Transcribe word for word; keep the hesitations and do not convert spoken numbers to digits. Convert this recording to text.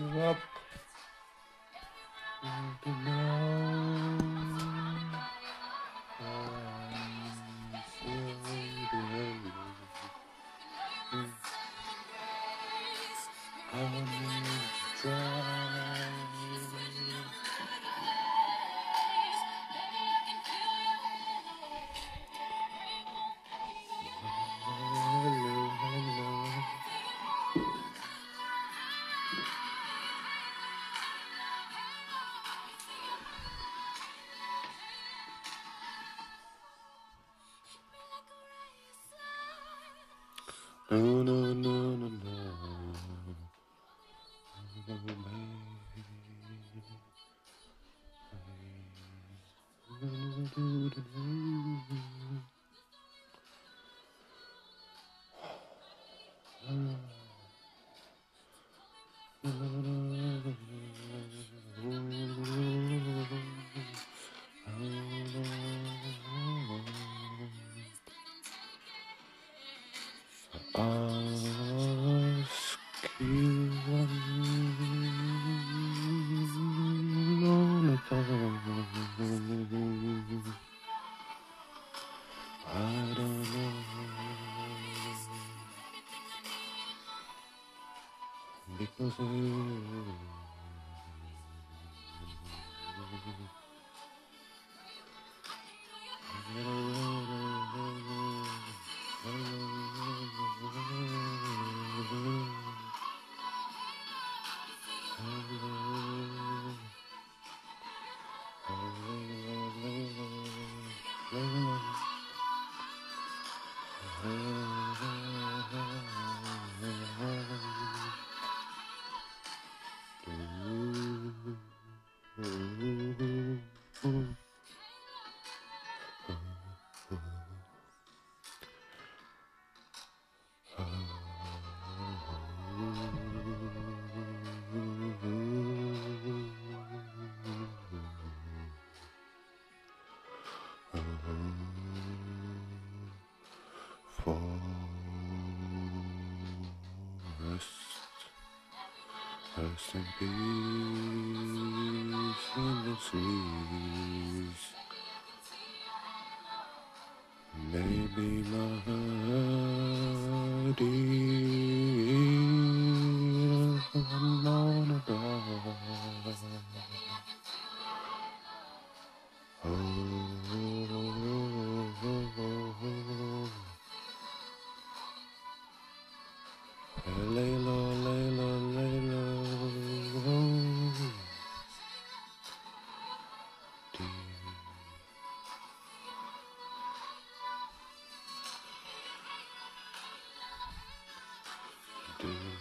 up. No, no, no, no, no. Because of you. Rest in peace in the seas. Maybe Mahadi Ramana Dada. Thank you.